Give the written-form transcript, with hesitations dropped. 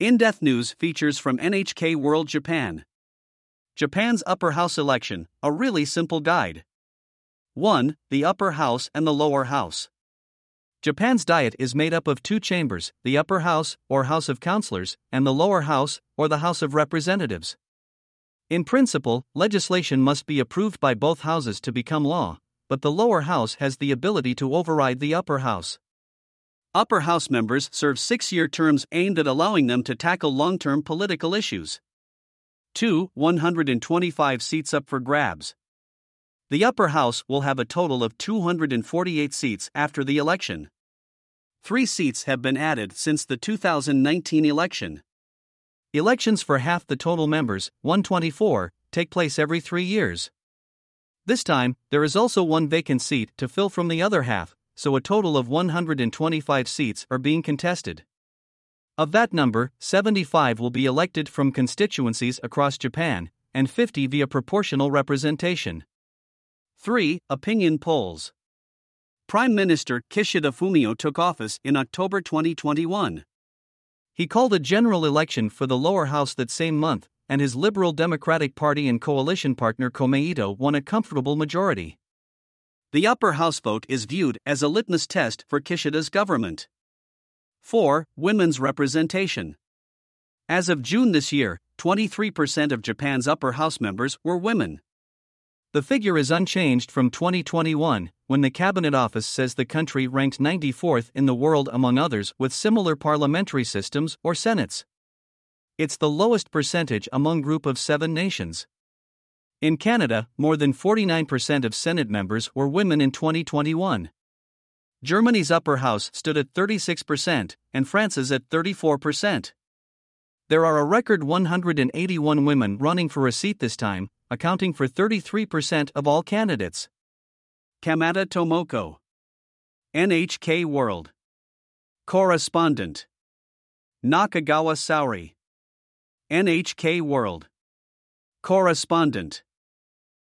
In-depth news features from NHK World Japan. Japan's Upper House Election, a really simple guide. 1. The Upper House and the Lower House. Japan's Diet is made up of two chambers, the Upper House, or House of Councillors, and the Lower House, or the House of Representatives. In principle, legislation must be approved by both houses to become law, but the Lower House has the ability to override the Upper House. Upper House members serve 6-year terms aimed at allowing them to tackle long-term political issues. 2. 125 seats up for grabs. The Upper House will have a total of 248 seats after the election. 3 seats have been added since the 2019 election. Elections for half the total members, 124, take place every 3 years. This time, there is also one vacant seat to fill from the other half, so a total of 125 seats are being contested. Of that number, 75 will be elected from constituencies across Japan, and 50 via proportional representation. 3. Opinion polls. Prime Minister Kishida Fumio took office in October 2021. He called a general election for the lower house that same month, and his Liberal Democratic Party and coalition partner Komeito won a comfortable majority. The upper house vote is viewed as a litmus test for Kishida's government. 4. Women's representation. As of June this year, 23% of Japan's upper house members were women. The figure is unchanged from 2021, when the Cabinet Office says the country ranked 94th in the world among others with similar parliamentary systems or senates. It's the lowest percentage among group of 7 nations. In Canada, more than 49% of Senate members were women in 2021. Germany's upper house stood at 36% and France's at 34%. There are a record 181 women running for a seat this time, accounting for 33% of all candidates. Kamata Tomoko, NHK World Correspondent. Nakagawa Sauri, NHK World Correspondent.